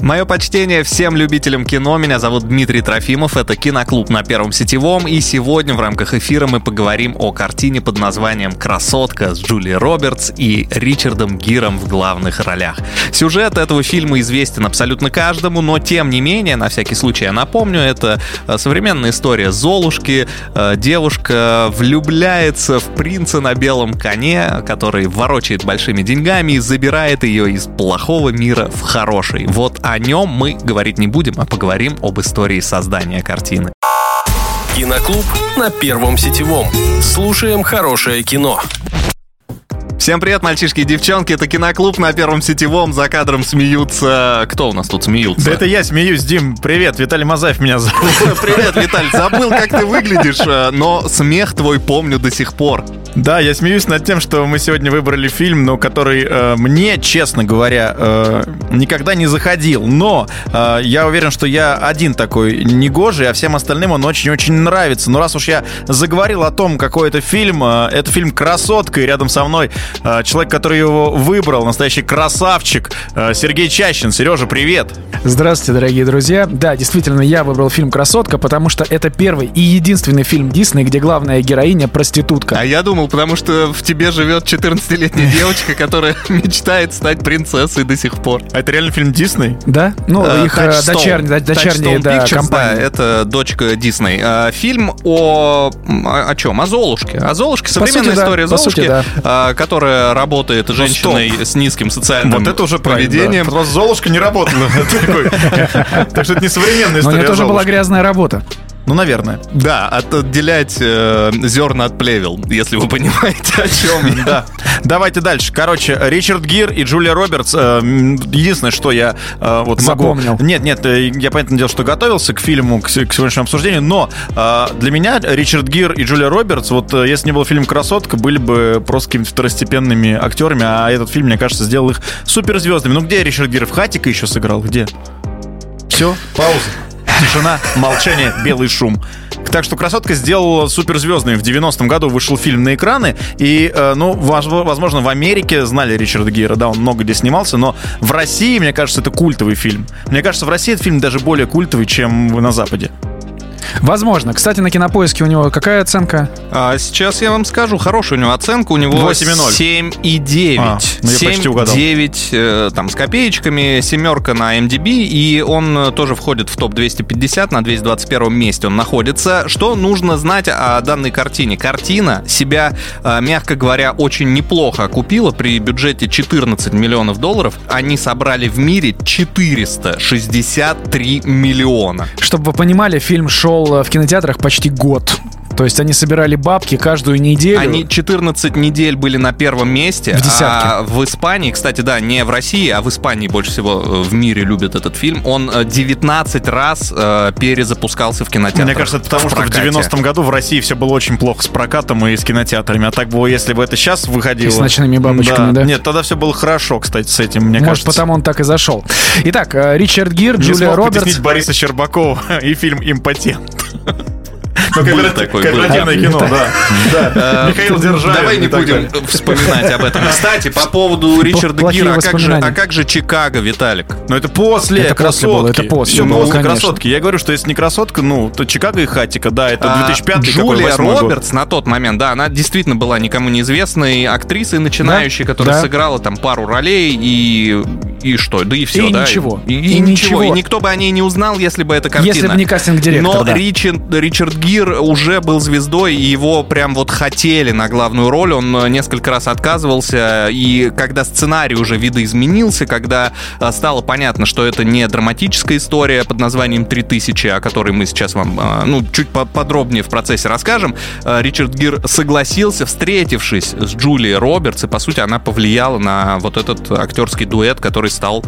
Мое почтение всем любителям кино. Меня зовут Дмитрий Трофимов. Это «Киноклуб» на Первом сетевом. И сегодня в рамках эфира мы поговорим о картине под названием «Красотка» с Джулией Робертс и Ричардом Гиром в главных ролях. Сюжет этого фильма известен абсолютно каждому, но тем не менее, на всякий случай я напомню, это современная история Золушки. Девушка влюбляется в принца на белом коне, который ворочает большими деньгами и забирает ее из плохого мира в хороший. Вот о нем мы говорить не будем, а поговорим об истории создания картины. Киноклуб на Первом сетевом. Слушаем хорошее кино. Всем привет, мальчишки и девчонки, это «Киноклуб» на Первом сетевом, за кадром смеются... Кто у нас тут смеются? Да это я смеюсь, Дим, привет, Виталий Мазаев меня зовут. Привет, Виталь, забыл, как ты выглядишь, но смех твой помню до сих пор. Да, я смеюсь над тем, что мы сегодня выбрали фильм, но который мне, честно говоря, никогда не заходил. Но я уверен, что я один такой негожий, а всем остальным он очень-очень нравится. Но раз уж я заговорил о том, какой это фильм «Красотка», и рядом со мной человек, который его выбрал, настоящий красавчик, Сергей Чащин. Сережа, привет! Здравствуйте, дорогие друзья. Да, действительно, я выбрал фильм «Красотка», потому что это первый и единственный фильм Дисней, где главная героиня – проститутка. А я думал, потому что в тебе живет 14-летняя девочка, которая мечтает стать принцессой до сих пор. А это реально фильм Дисней? Да. Ну, их дочерняя компания. Да, это дочка Дисней. Фильм о чем? О Золушке. О Золушке. Современная история Золушки, которая работает женщиной с низким социальным поведением. Потому что Золушка не работала. Так что это не современная история. Но у нее тоже была грязная работа. Ну, наверное. Да, отделять зерна от плевел, если вы понимаете, о чем я. Да. Давайте дальше. Короче, Ричард Гир и Джулия Робертс. Единственное, что я запомнил. Нет, я, понятное дело, что готовился к фильму, к сегодняшнему обсуждению, но для меня Ричард Гир и Джулия Робертс, если не был фильм «Красотка», были бы просто какими-то второстепенными актерами, а этот фильм, мне кажется, сделал их суперзвездами. Ну, где Ричард Гир? В «Хатике» еще сыграл? Где? Все, пауза. Тишина, молчание, белый шум. Так что «Красотка» сделала суперзвездную. В 90-м году вышел фильм на экраны. И, возможно, в Америке знали Ричарда Гира. Да, он много где снимался. Но в России, мне кажется, это культовый фильм. Мне кажется, в России этот фильм даже более культовый, чем на Западе. Возможно. Кстати, на «Кинопоиске» у него какая оценка? Сейчас я вам скажу. Хорошая у него оценка. У него 7,9. Ну я почти угадал. 7,9 там, с копеечками. Семерка на IMDb. И он тоже входит в топ-250. На 221 месте он находится. Что нужно знать о данной картине? Картина себя, мягко говоря, очень неплохо окупила. При бюджете $14 миллионов. Они собрали в мире 463 миллиона. Чтобы вы понимали, фильм шел в кинотеатрах почти год. То есть они собирали бабки каждую неделю. Они 14 недель были на первом месте. В десятке. А в Испании, кстати, да, не в России, а в Испании больше всего в мире любят этот фильм. Он 19 раз перезапускался в кинотеатрах. Мне кажется, это потому, что в 90-м году в России все было очень плохо с прокатом и с кинотеатрами. А так было, если бы это сейчас выходило... И с ночными бабочками, да? Нет, тогда все было хорошо, кстати, с этим, мне кажется. Может, потому он так и зашел. Итак, Ричард Гир, Джулия Робертс... Не смог Бориса Щербакова и фильм «Импотент». Кооперативное кино, да. Михаил Державин. Давай не будем вспоминать об этом. Кстати, по поводу Ричарда Гира, а как же «Чикаго», Виталик? Ну это после «Красотки». Это после «Красотки». Я говорю, что если не «Красотка», то «Чикаго» и «Хатико», да, это 2005-й, Джулия Робертс на тот момент, да, она действительно была никому неизвестной актрисой начинающей, которая сыграла там пару ролей и что, да и все, да. И ничего. И никто бы о ней не узнал, если бы эта картина. Если бы не кастинг-директор. Но Ричард Гир уже был звездой, и его прям хотели на главную роль. Он несколько раз отказывался, и когда сценарий уже видоизменился, когда стало понятно, что это не драматическая история под названием «3000», о которой мы сейчас вам чуть подробнее в процессе расскажем, Ричард Гир согласился, встретившись с Джулией Робертс, и, по сути, она повлияла на этот актерский дуэт, который стал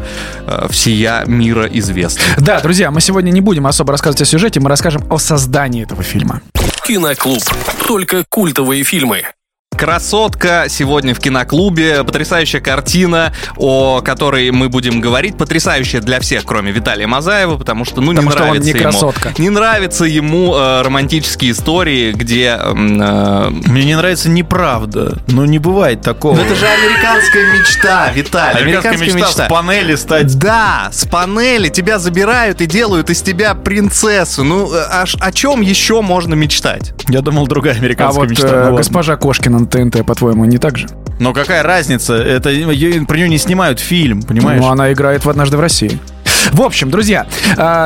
всея мира известным. Да, друзья, мы сегодня не будем особо рассказывать о сюжете, мы расскажем о создании этого фильма. Киноклуб. Только культовые фильмы. «Красотка» сегодня в киноклубе. Потрясающая картина, о которой мы будем говорить. Потрясающая для всех, кроме Виталия Мазаева, потому что, не нравится ему романтические истории, где... Мне не нравится неправда. Ну, не бывает такого. Но это же американская мечта, Виталий. Американская мечта. С панели стать. Да, с панели тебя забирают и делают из тебя принцессу. Ну, о чем еще можно мечтать? Я думал, другая американская мечта. А вот госпожа Кошкина ТНТ, по-твоему, не так же? Но какая разница? Это про нее не снимают фильм, понимаешь? Ну, она играет в «Однажды в России». В общем, друзья,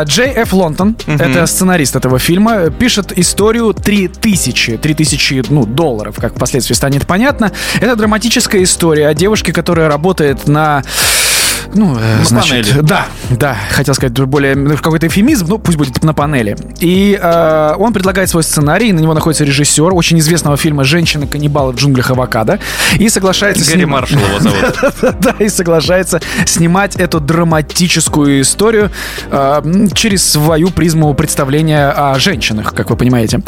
Джей Ф. Лонтон, это сценарист этого фильма, пишет историю $3000, как впоследствии станет понятно. Это драматическая история о девушке, которая работает на... панели. Да, хотел сказать более какой-то эвфемизм, пусть будет на панели. И он предлагает свой сценарий, на него находится режиссер очень известного фильма «Женщина-каннибал в джунглях авокадо», и соглашается... Гэрри Маршалл его зовут. Да, и соглашается снимать эту драматическую историю через свою призму представления о женщинах, как вы понимаете.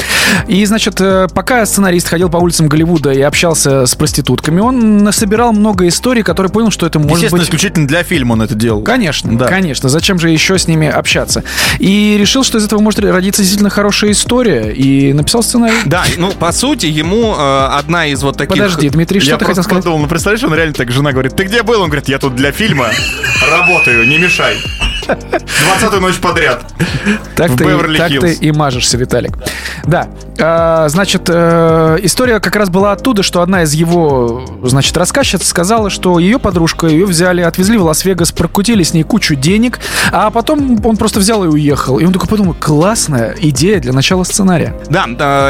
И, значит, пока сценарист ходил по улицам Голливуда и общался с проститутками, он насобирал много историй, которые понял, что это может быть... Естественно, исключительно для фильм он это делал. Конечно. Зачем же еще с ними общаться? И решил, что из этого может родиться действительно хорошая история, и написал сценарий. Да, по сути, ему одна из вот таких... Подожди, Дмитрий, что ты хотел сказать? Я подумал, представляешь, он реально так, жена говорит: ты где был? Он говорит: я тут для фильма работаю, не мешай. 20-ю ночь подряд. Так ты и мажешься, Виталик. Да. Значит, история как раз была оттуда, что одна из его, значит, рассказчиц сказала, что ее подружка, ее взяли, отвезли в Лас-Вегас, прокутили с ней кучу денег, а потом он просто взял и уехал. И он такой подумал: классная идея для начала сценария. Да,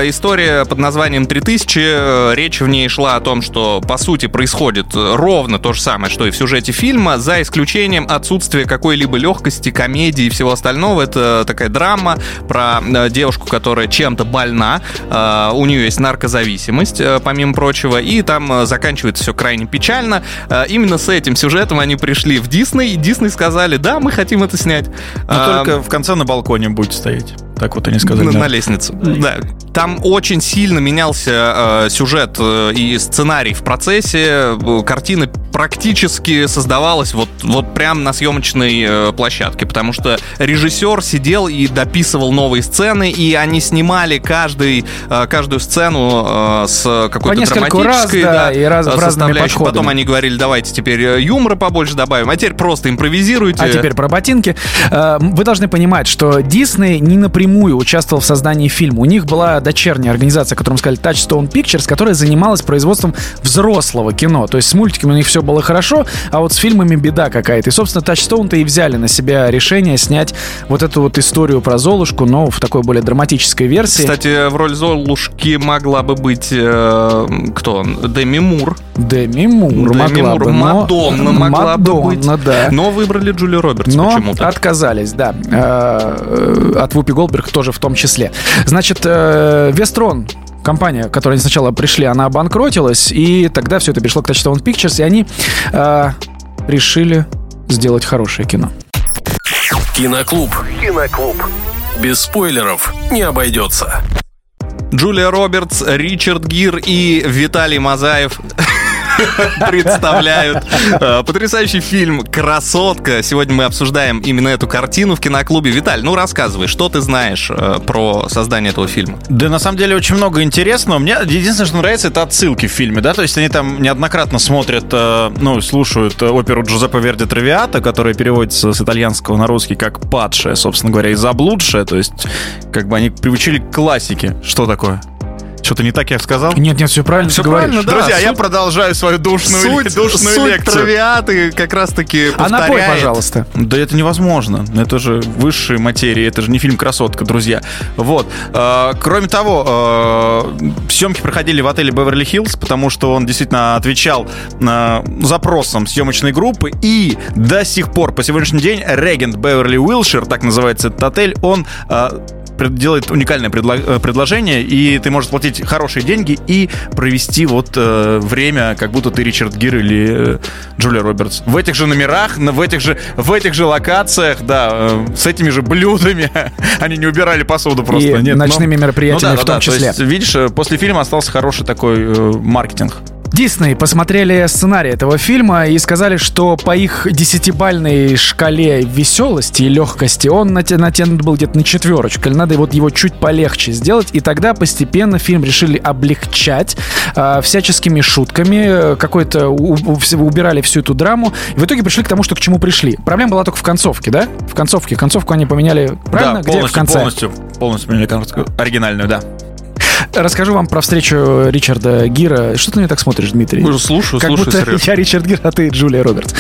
история под названием «3000». Речь в ней шла о том, что, по сути, происходит ровно то же самое, что и в сюжете фильма, за исключением отсутствия какой-либо легкости, комедии и всего остального. Это такая драма про девушку, которая чем-то больна. У нее есть наркозависимость, помимо прочего, и там заканчивается все крайне печально. Именно с этим сюжетом они пришли в Дисней, и Дисней сказали: да, мы хотим это снять. Только в конце на балконе будет стоять. Так вот они сказали. На лестницу. Да. Там очень сильно менялся сюжет и сценарий в процессе. Картина практически создавалась вот прям на съемочной площадке, потому что режиссер сидел и дописывал новые сцены, и они снимали каждую сцену с какой-то драматической составляющей. Потом они говорили: давайте теперь юмора побольше добавим, а теперь просто импровизируйте. А теперь про ботинки. Вы должны понимать, что Дисней не напрямую участвовал в создании фильма. У них была дочерняя организация, которую мы сказали Touchstone Pictures, которая занималась производством взрослого кино. То есть с мультиками у них все было хорошо, а вот с фильмами беда какая-то. И, собственно, Touchstone-то и взяли на себя решение снять вот эту вот историю про Золушку, но в такой более драматической версии. Кстати, в роль Золушки могла бы быть... кто? Де Мимур. Де Мимур могла бы. Мадонна могла бы быть. Да. Но выбрали Джулию Робертс почему-то. Отказались, да. От Вупи Голдберг тоже в том числе. Значит, Вестрон, компания, к которой они сначала пришли, она обанкротилась, и тогда все это перешло к Touchstone Pictures, и они решили сделать хорошее кино. Киноклуб. Без спойлеров не обойдется. Джулия Робертс, Ричард Гир и Виталий Мазаев представляют потрясающий фильм «Красотка». Сегодня мы обсуждаем именно эту картину в киноклубе. Виталь, рассказывай, что ты знаешь про создание этого фильма? Да, на самом деле, очень много интересного. Мне единственное, что нравится, это отсылки в фильме, да? То есть они там неоднократно слушают оперу Джузеппе Верди «Травиата», которая переводится с итальянского на русский как «падшая», собственно говоря, и «заблудшая». То есть как бы они приучили к классике. Что такое? Что-то не так я сказал? Нет, все правильно. Все правильно, да. Друзья, я продолжаю свою душную лекцию. Суть «Травиаты» как раз-таки повторяет. А напой, пожалуйста. Да это невозможно. Это же высшая материя. Это же не фильм «Красотка», друзья. Вот. Кроме того, съемки проходили в отеле «Беверли-Хиллз», потому что он действительно отвечал запросам съемочной группы. И до сих пор, по сегодняшний день, регент «Беверли-Уилшир», так называется этот отель, он... делает уникальное предложение, и ты можешь платить хорошие деньги и провести вот время, как будто ты Ричард Гир или Джулия Робертс. В этих же номерах, в этих же локациях, да, с этими же блюдами. Они не убирали посуду просто. И ночными мероприятиями в том числе. То есть, видишь, после фильма остался хороший такой маркетинг. Дисней посмотрели сценарий этого фильма и сказали, что по их 10-бальной шкале веселости и легкости он натянут был где-то на 4. Надо вот его чуть полегче сделать. И тогда постепенно фильм решили облегчать всяческими шутками. Какой-то убирали всю эту драму. И в итоге пришли к тому, что к чему пришли. Проблема была только в концовке, да? В концовке. Концовку они поменяли, правильно? Да, где в конце? Полностью поменяли концовку. Оригинальную, да. Расскажу вам про встречу Ричарда Гира. Что ты на меня так смотришь, Дмитрий? Слушаю, как будто я Ричард Гир, а ты Джулия Робертс.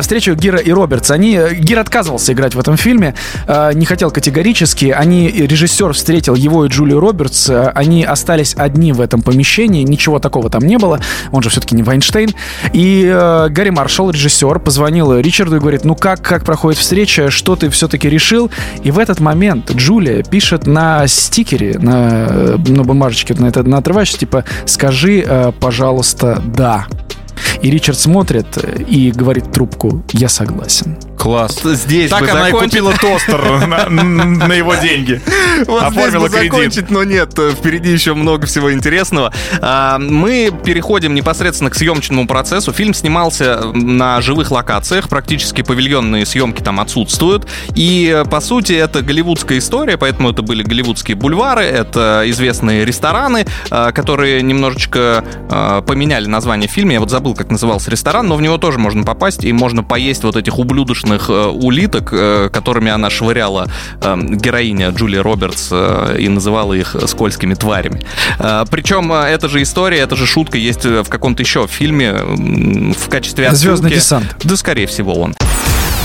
Встречу Гира и Робертс. Гир отказывался играть в этом фильме, не хотел категорически. Режиссер встретил его и Джулию Робертс. Они остались одни в этом помещении. Ничего такого там не было. Он же все-таки не Вайнштейн. И Гэрри Маршалл, режиссер, позвонил Ричарду и говорит: ну как проходит встреча? Что ты все-таки решил? И в этот момент Джулия пишет на стикере, на бумажечке, на отрывающей, типа: скажи, пожалуйста, да. И Ричард смотрит и говорит в трубку: я согласен. Класс. Здесь так бы она закончить... и купила тостер на его деньги. Оформила кредит. Закончить, но нет, впереди еще много всего интересного. Мы переходим непосредственно к съемочному процессу. Фильм снимался на живых локациях, практически павильонные съемки там отсутствуют. И, по сути, это голливудская история, поэтому это были голливудские бульвары, это известные рестораны, которые немножечко поменяли название в фильме. Я вот забыл, как назывался ресторан, но в него тоже можно попасть и можно поесть вот этих ублюдочных улиток, которыми она швыряла героиня Джулия Робертс и называла их скользкими тварями. Причем эта же история, эта же шутка есть в каком-то еще фильме в качестве отсылки. «Звездный десант». Да, скорее всего, он.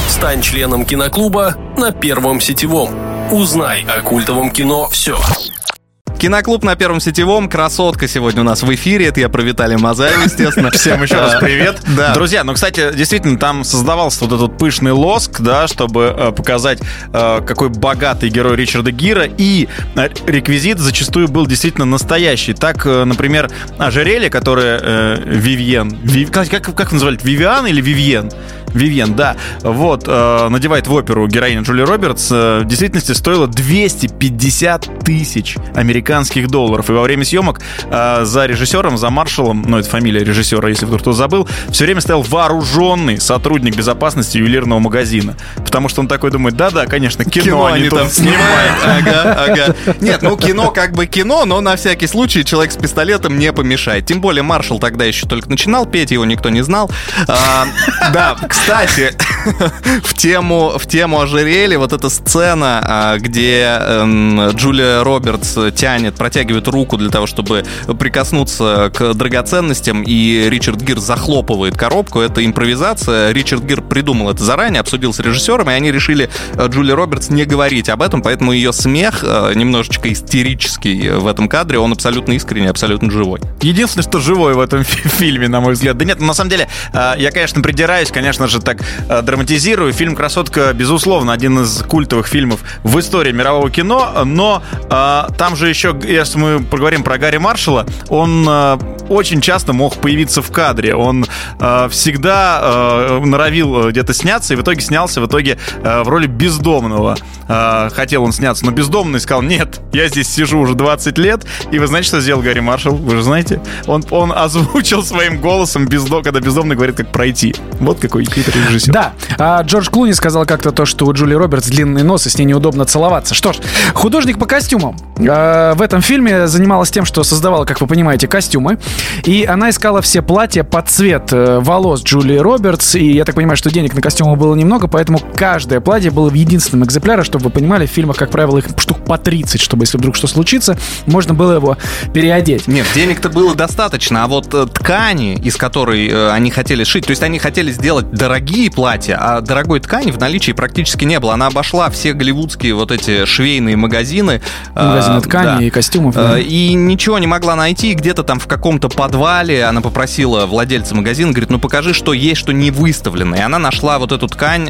Стань членом киноклуба на Первом сетевом. Узнай о культовом кино все. Киноклуб на Первом сетевом. «Красотка» сегодня у нас в эфире. Это я про Виталия Мазаева, естественно. Всем еще раз привет. Да. Друзья, кстати, действительно, там создавался вот этот пышный лоск, да, чтобы показать, какой богатый герой Ричарда Гира. И реквизит зачастую был действительно настоящий. Так, например, ожерелье, которое как называли? Вивиан или Вивьен? Вивьен, да. Вот, надевает в оперу героиня Джулия Робертс. В действительности стоило 250 тысяч американских долларов. И во время съемок за режиссером, за Маршалом, это фамилия режиссера, если вдруг кто забыл, все время стоял вооруженный сотрудник безопасности ювелирного магазина. Потому что он такой думает: да-да, конечно, кино они там снимают. Ага. Нет, кино как бы кино, но на всякий случай человек с пистолетом не помешает. Тем более Маршал тогда еще только начинал петь, его никто не знал. Да, кстати, в тему ожерелья, вот эта сцена, где Джулия Робертс протягивает руку для того, чтобы прикоснуться к драгоценностям, и Ричард Гир захлопывает коробку. Это импровизация. Ричард Гир придумал это заранее, обсудил с режиссером, и они решили Джулии Робертс не говорить об этом, поэтому ее смех немножечко истерический в этом кадре, он абсолютно искренний, абсолютно живой. Единственное, что живой в этом фильме, на мой взгляд. Да нет, на самом деле, я, конечно, придираюсь, конечно же, так драматизирую. Фильм «Красотка», безусловно, один из культовых фильмов в истории мирового кино, но там же еще, если мы поговорим про Гэрри Маршалла, он очень часто мог появиться в кадре. Он всегда норовил где-то сняться, и в итоге снялся в роли бездомного. Хотел он сняться, но бездомный сказал: нет, я здесь сижу уже 20 лет, и вы знаете, что сделал Гэрри Маршалл? Вы же знаете. Он озвучил своим голосом, когда бездомный говорит, как пройти. Вот какой хитрый режиссер. Да, Джордж Клуни сказал как-то то, что у Джулии Робертс длинный нос, и с ней неудобно целоваться. Что ж, художник по костюмам в этом фильме занималась тем, что создавала, как вы понимаете, костюмы. И она искала все платья под цвет волос Джулии Робертс. И я так понимаю, что денег на костюмы было немного, поэтому каждое платье было в единственном экземпляре. Чтобы вы понимали, в фильмах, как правило, их штук по 30, чтобы, если вдруг что случится, можно было его переодеть. Нет, денег-то было достаточно. А вот ткани, из которой они хотели шить, то есть они хотели сделать дорогие платья, а дорогой ткани в наличии практически не было. Она обошла все голливудские вот эти швейные магазины тканей, да, и костюмов. Да. И ничего не могла найти. Где-то там в каком-то каком-то подвале, она попросила владельца магазина, говорит, ну покажи, что есть, что не выставлено. И она нашла вот эту ткань,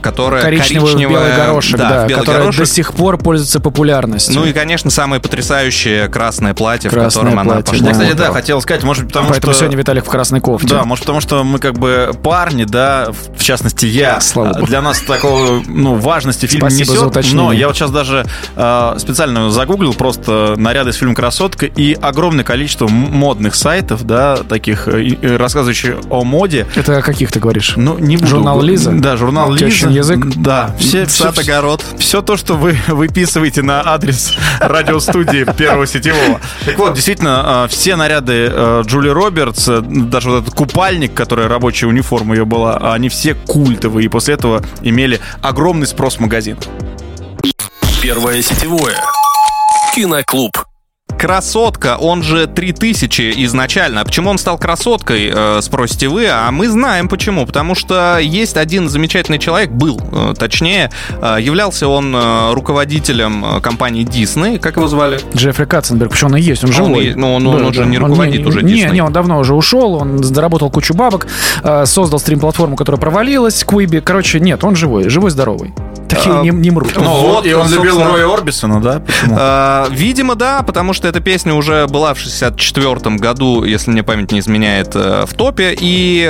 которая коричневая, белый горошек, да, белый которая горошек. До сих пор пользуется популярностью. Ну и, конечно, самое потрясающее красное платье, красное в котором платье, она пошла. Да, кстати, да, хотел сказать, может, потому поэтому что... сегодня Виталик в красной кофте. Да, может, потому что мы как бы парни, да, в частности я. Слава Богу. Для нас такого, ну, важности фильм не несет. Но я вот сейчас даже специально загуглил просто наряды из фильма «Красотка», и огромное количество модных сайтов, да, таких, рассказывающих о моде. Это о каких ты говоришь? Ну, не буду. Журнал «Лиза». Да, журнал «Лиза». «Тёщин язык». Да. Сад, огород. Все то, что вы выписываете на адрес радиостудии Первого сетевого. Так вот, действительно, все наряды Джулии Робертс, даже вот этот купальник, который рабочая униформа ее была, они все культовые, и после этого имели огромный спрос в магазин. Первое сетевое. Киноклуб. «Красотка», он же 3000 изначально. А почему он стал «Красоткой», спросите вы, а мы знаем почему. Потому что есть один замечательный человек, был, точнее, являлся он руководителем компании Дисней. Как его звали? Джеффри Катценберг, причем он и есть, он живой. Он уже не руководит уже Дисней. Не, он давно уже ушел, он заработал кучу бабок, создал стрим-платформу, которая провалилась, Quibi. Короче, нет, он живой, живой-здоровый. Такие не мрут. Вот, и он любил Роя Орбисона, да? Видимо, да, потому что эта песня уже была в 64 году, если мне память не изменяет, в топе. И,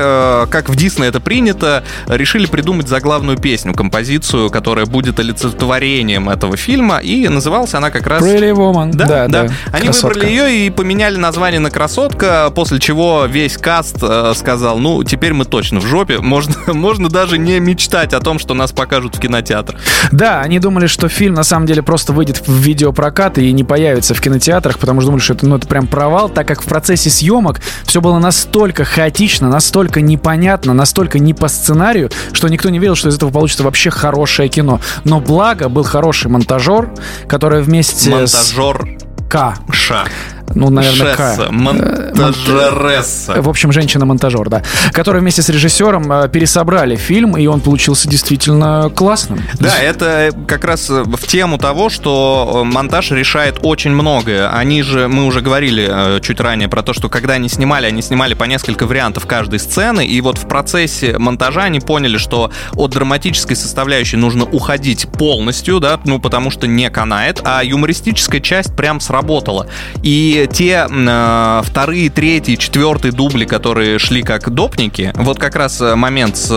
как в Дисней это принято, решили придумать заглавную песню, композицию, которая будет олицетворением этого фильма. И называлась она как раз... Pretty Woman. Да. Они «Красотка». Выбрали ее и поменяли название на «Красотка», после чего весь каст сказал, ну, теперь мы точно в жопе. Можно даже не мечтать о том, что нас покажут в кинотеатр. Да, они думали, что фильм на самом деле просто выйдет в видеопрокат и не появится в кинотеатрах, потому что думали, что это прям провал, так как в процессе съемок все было настолько хаотично, настолько непонятно, настолько не по сценарию, что никто не верил, что из этого получится вообще хорошее кино. Но благо был хороший монтажер, который вместе монтажер с... Ну, наверное, Шесса, монтажересса. В общем, женщина-монтажер, да. Которая вместе с режиссером пересобрали фильм, и он получился действительно классным. Да, это как раз в тему того, что монтаж решает очень многое. Они же, мы уже говорили чуть ранее про то, что когда они снимали по несколько вариантов каждой сцены, и вот в процессе монтажа они поняли, что от драматической составляющей нужно уходить полностью, да, ну, потому что не канает, а юмористическая часть прям сработала. И те вторые, третьи, четвертые дубли, которые шли как допники, вот как раз момент с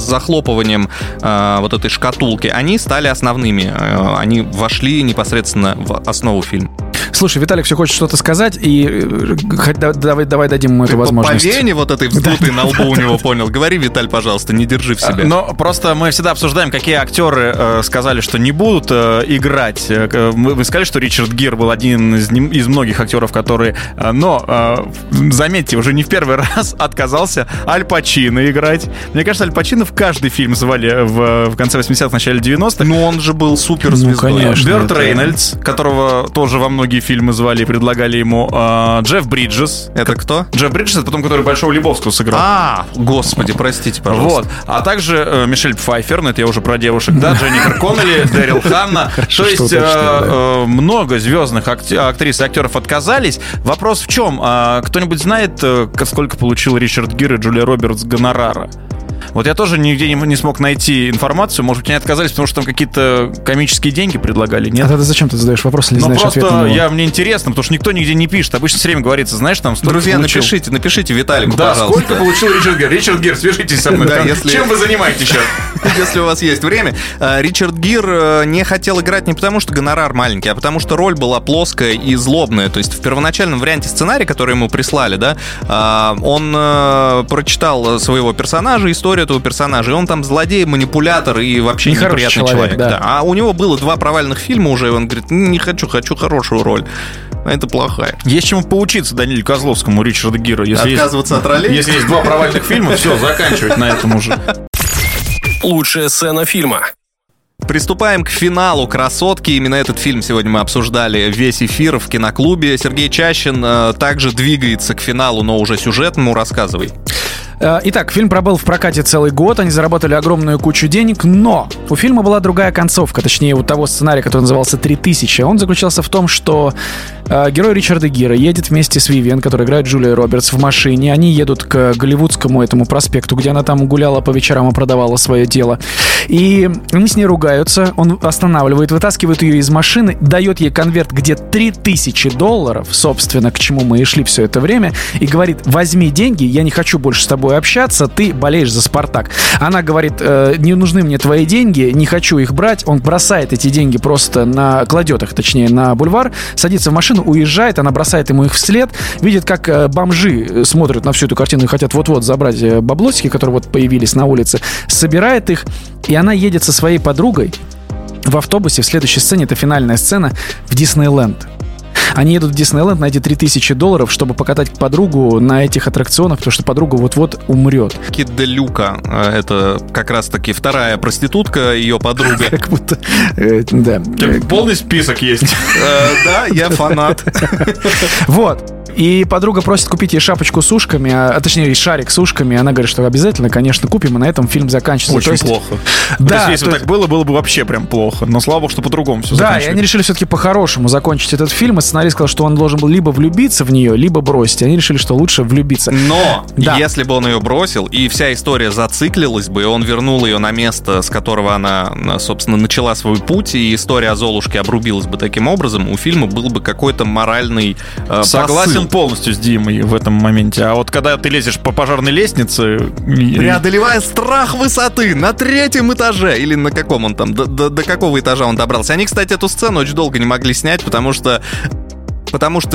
захлопыванием вот этой шкатулки, они стали основными. Они вошли непосредственно в основу фильма. Слушай, Виталик все хочет что-то сказать, и давай дадим ему эту возможность. По вене вот этой вздутой на лбу у него, понял. Говори, Виталь, пожалуйста, не держи в себе. Но просто мы всегда обсуждаем, какие актеры сказали, что не будут играть. Вы сказали, что Ричард Гир был один из многих актеров, которые... Но, заметьте, уже не в первый раз отказался Аль Пачино играть. Мне кажется, Аль Пачино в каждый фильм звали в конце 80-х, начале 90-х. Но он же был суперзвездой. Ну, конечно. Берт Рейнольдс, которого тоже во многие фильмы звали и предлагали ему. Джефф Бриджес. Это кто? Джефф Бриджес, это потом, который Большого Лебовского сыграл. Господи, простите, пожалуйста. Вот. А также Мишель Пфайфер, но это я уже про девушек, да, Дженнифер Коннелли, Дэрил Ханна. То есть много звездных актрис и актеров отказались. Вопрос в чем? Кто-нибудь знает, сколько получил Ричард Гир и Джулия Робертс гонорара? Вот я тоже нигде не смог найти информацию. Может быть, они отказались, потому что там какие-то комические деньги предлагали, нет? А тогда зачем ты задаешь вопрос, или знаешь ответ на него? Ну, просто мне интересно, потому что никто нигде не пишет. Обычно все время говорится, знаешь, там столько получил. Друзья, напишите Виталику, да, пожалуйста. Да, сколько получил Ричард Гир? Ричард Гир, свяжитесь со мной. Чем вы занимаетесь сейчас? Если у вас есть время. Ричард Гир не хотел играть не потому, что гонорар маленький, а потому что роль была плоская и злобная. То есть в первоначальном варианте сценария, который ему прислали, да, он прочитал своего персонажа, историю этого персонажа, и он там злодей, манипулятор и вообще неприятный человек. Да. А у него было 2 провальных фильма уже, и он говорит, не хочу хорошую роль. А это плохая. Есть чему поучиться Данилу Козловскому, Ричарду Гиру. Отказываться от ролей? Если есть 2 провальных фильма, все, заканчивать на этом уже. Лучшая сцена фильма. Приступаем к финалу «Красотки». Именно этот фильм сегодня мы обсуждали весь эфир в киноклубе. Сергей Чащин также двигается к финалу, но уже сюжетному. Рассказывай. Итак, фильм пробыл в прокате целый год, они заработали огромную кучу денег, но у фильма была другая концовка, точнее у того сценария, который назывался «3000». Он заключался в том, что герой Ричарда Гира едет вместе с Вивиан, который играет Джулия Робертс, в машине. Они едут к Голливудскому этому проспекту, где она там гуляла по вечерам и продавала свое дело. И они с ней ругаются, он останавливает, вытаскивает ее из машины, дает ей конверт, где $3000, собственно, к чему мы и шли все это время, и говорит: возьми деньги, я не хочу больше с тобой общаться, ты болеешь за «Спартак». Она говорит: не нужны мне твои деньги, не хочу их брать. Он бросает эти деньги просто кладет их, точнее, на бульвар, садится в машину, уезжает, она бросает ему их вслед, видит, как бомжи смотрят на всю эту картину и хотят вот-вот забрать баблосики, которые вот появились на улице, собирает их, и она едет со своей подругой в автобусе в следующей сцене, это финальная сцена, в Диснейленд. Они едут в Диснейленд на эти $3000, чтобы покатать подругу на этих аттракционах, потому что подруга вот-вот умрет. Кид Делюка, это как раз-таки вторая проститутка, ее подруга. Как будто, да. Полный список есть. Да, я фанат. Вот. И подруга просит купить ей шапочку с ушками, точнее, шарик с ушками. Она говорит, что обязательно, конечно, купим, и на этом фильм заканчивается. Очень плохо. Да. Если бы так было, было бы вообще прям плохо. Но слава богу, что по-другому все закончилось. Да, и они решили все-таки по-хорошему закончить этот фильм. И сценарист сказал, что он должен был либо влюбиться в нее, либо бросить. Они решили, что лучше влюбиться. Но да, если бы он ее бросил, и вся история зациклилась бы, и он вернул ее на место, с которого она, собственно, начала свой путь, и история о Золушке обрубилась бы таким образом, у фильма был бы какой-то моральный согласен полностью с Димой в этом моменте. А вот когда ты лезешь по пожарной лестнице, преодолевая страх высоты на третьем этаже, или на каком он там, до какого этажа он добрался. Они, кстати, эту сцену очень долго не могли снять, потому что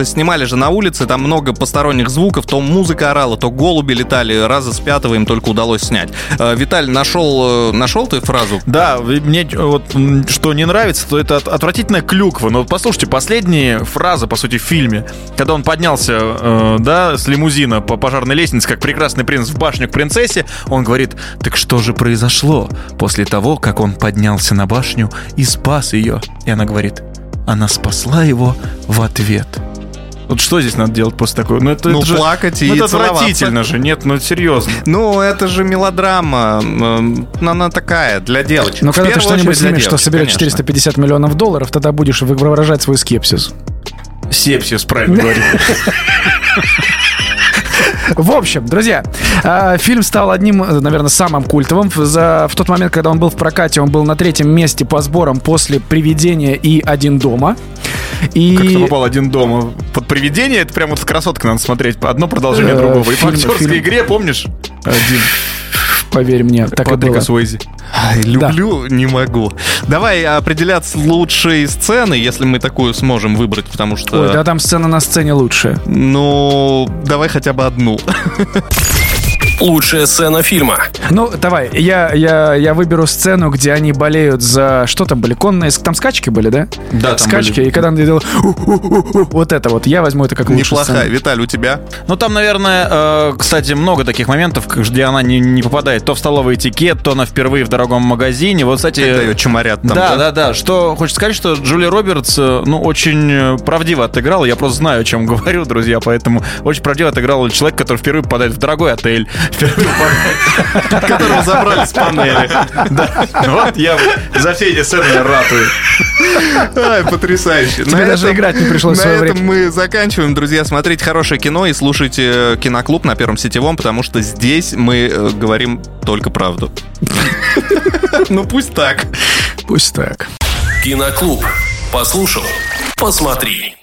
снимали же на улице, там много посторонних звуков, то музыка орала, то голуби летали, раза с пятого им только удалось снять. Виталь, нашел ты фразу? Да, мне вот что не нравится, то это отвратительная клюква. Но вот послушайте, последняя фраза, по сути, в фильме, когда он поднялся с лимузина по пожарной лестнице, как прекрасный принц в башню к принцессе, он говорит: так что же произошло после того, как он поднялся на башню и спас ее? И она говорит: она спасла его в ответ. Вот что здесь надо делать после такого? Это плакать и целоваться. Это отвратительно же. Нет, серьезно. Это же мелодрама. Она такая, для девочек. Но когда ты что-нибудь снимешь, что соберет $450 миллионов, тогда будешь выражать свой скепсис. Сепсис, правильно говорю. В общем, друзья, фильм стал одним, наверное, самым культовым. В тот момент, когда он был в прокате, он был на третьем месте по сборам после «Привидения» и «Один дома». И... Как ты попал «Один дома»? Под «Привидение» это прям вот в «Красотке» надо смотреть. Одно продолжение другого. И по актерской игре, помнишь? Один. Поверь мне, так и было. Патрика Суэйзи. Люблю, да. Не могу. Давай определять лучшие сцены, если мы такую сможем выбрать, потому что... Ой, да там сцена на сцене лучшая. Давай хотя бы одну. Лучшая сцена фильма. Давай, я выберу сцену, где они болеют за... Что там были? Конные... Там скачки были, да? Да, там скачки, были. И когда он делал... Вот это вот. Я возьму это как лучшую сцену. Неплохая. Виталь, у тебя? Там, наверное, кстати, много таких моментов, где она не попадает то в столовый этикет, то она впервые в дорогом магазине. Вот, кстати... Когда ее чуморят там, да? Да. Что хочется сказать, что Джулия Робертс, очень правдиво отыграла. Я просто знаю, о чем говорю, друзья, поэтому очень правдиво отыграла человек, который впервые попадает в дорогой отель, которого забрали с панели. Вот я за все эти сцены ратую. Потрясающе. Тебе даже играть не пришлось в свое время. На этом мы заканчиваем, друзья. Смотрите хорошее кино и слушайте «Киноклуб» на Первом сетевом, потому что здесь мы говорим только правду. Пусть так. Пусть так. «Киноклуб». Послушал, посмотри.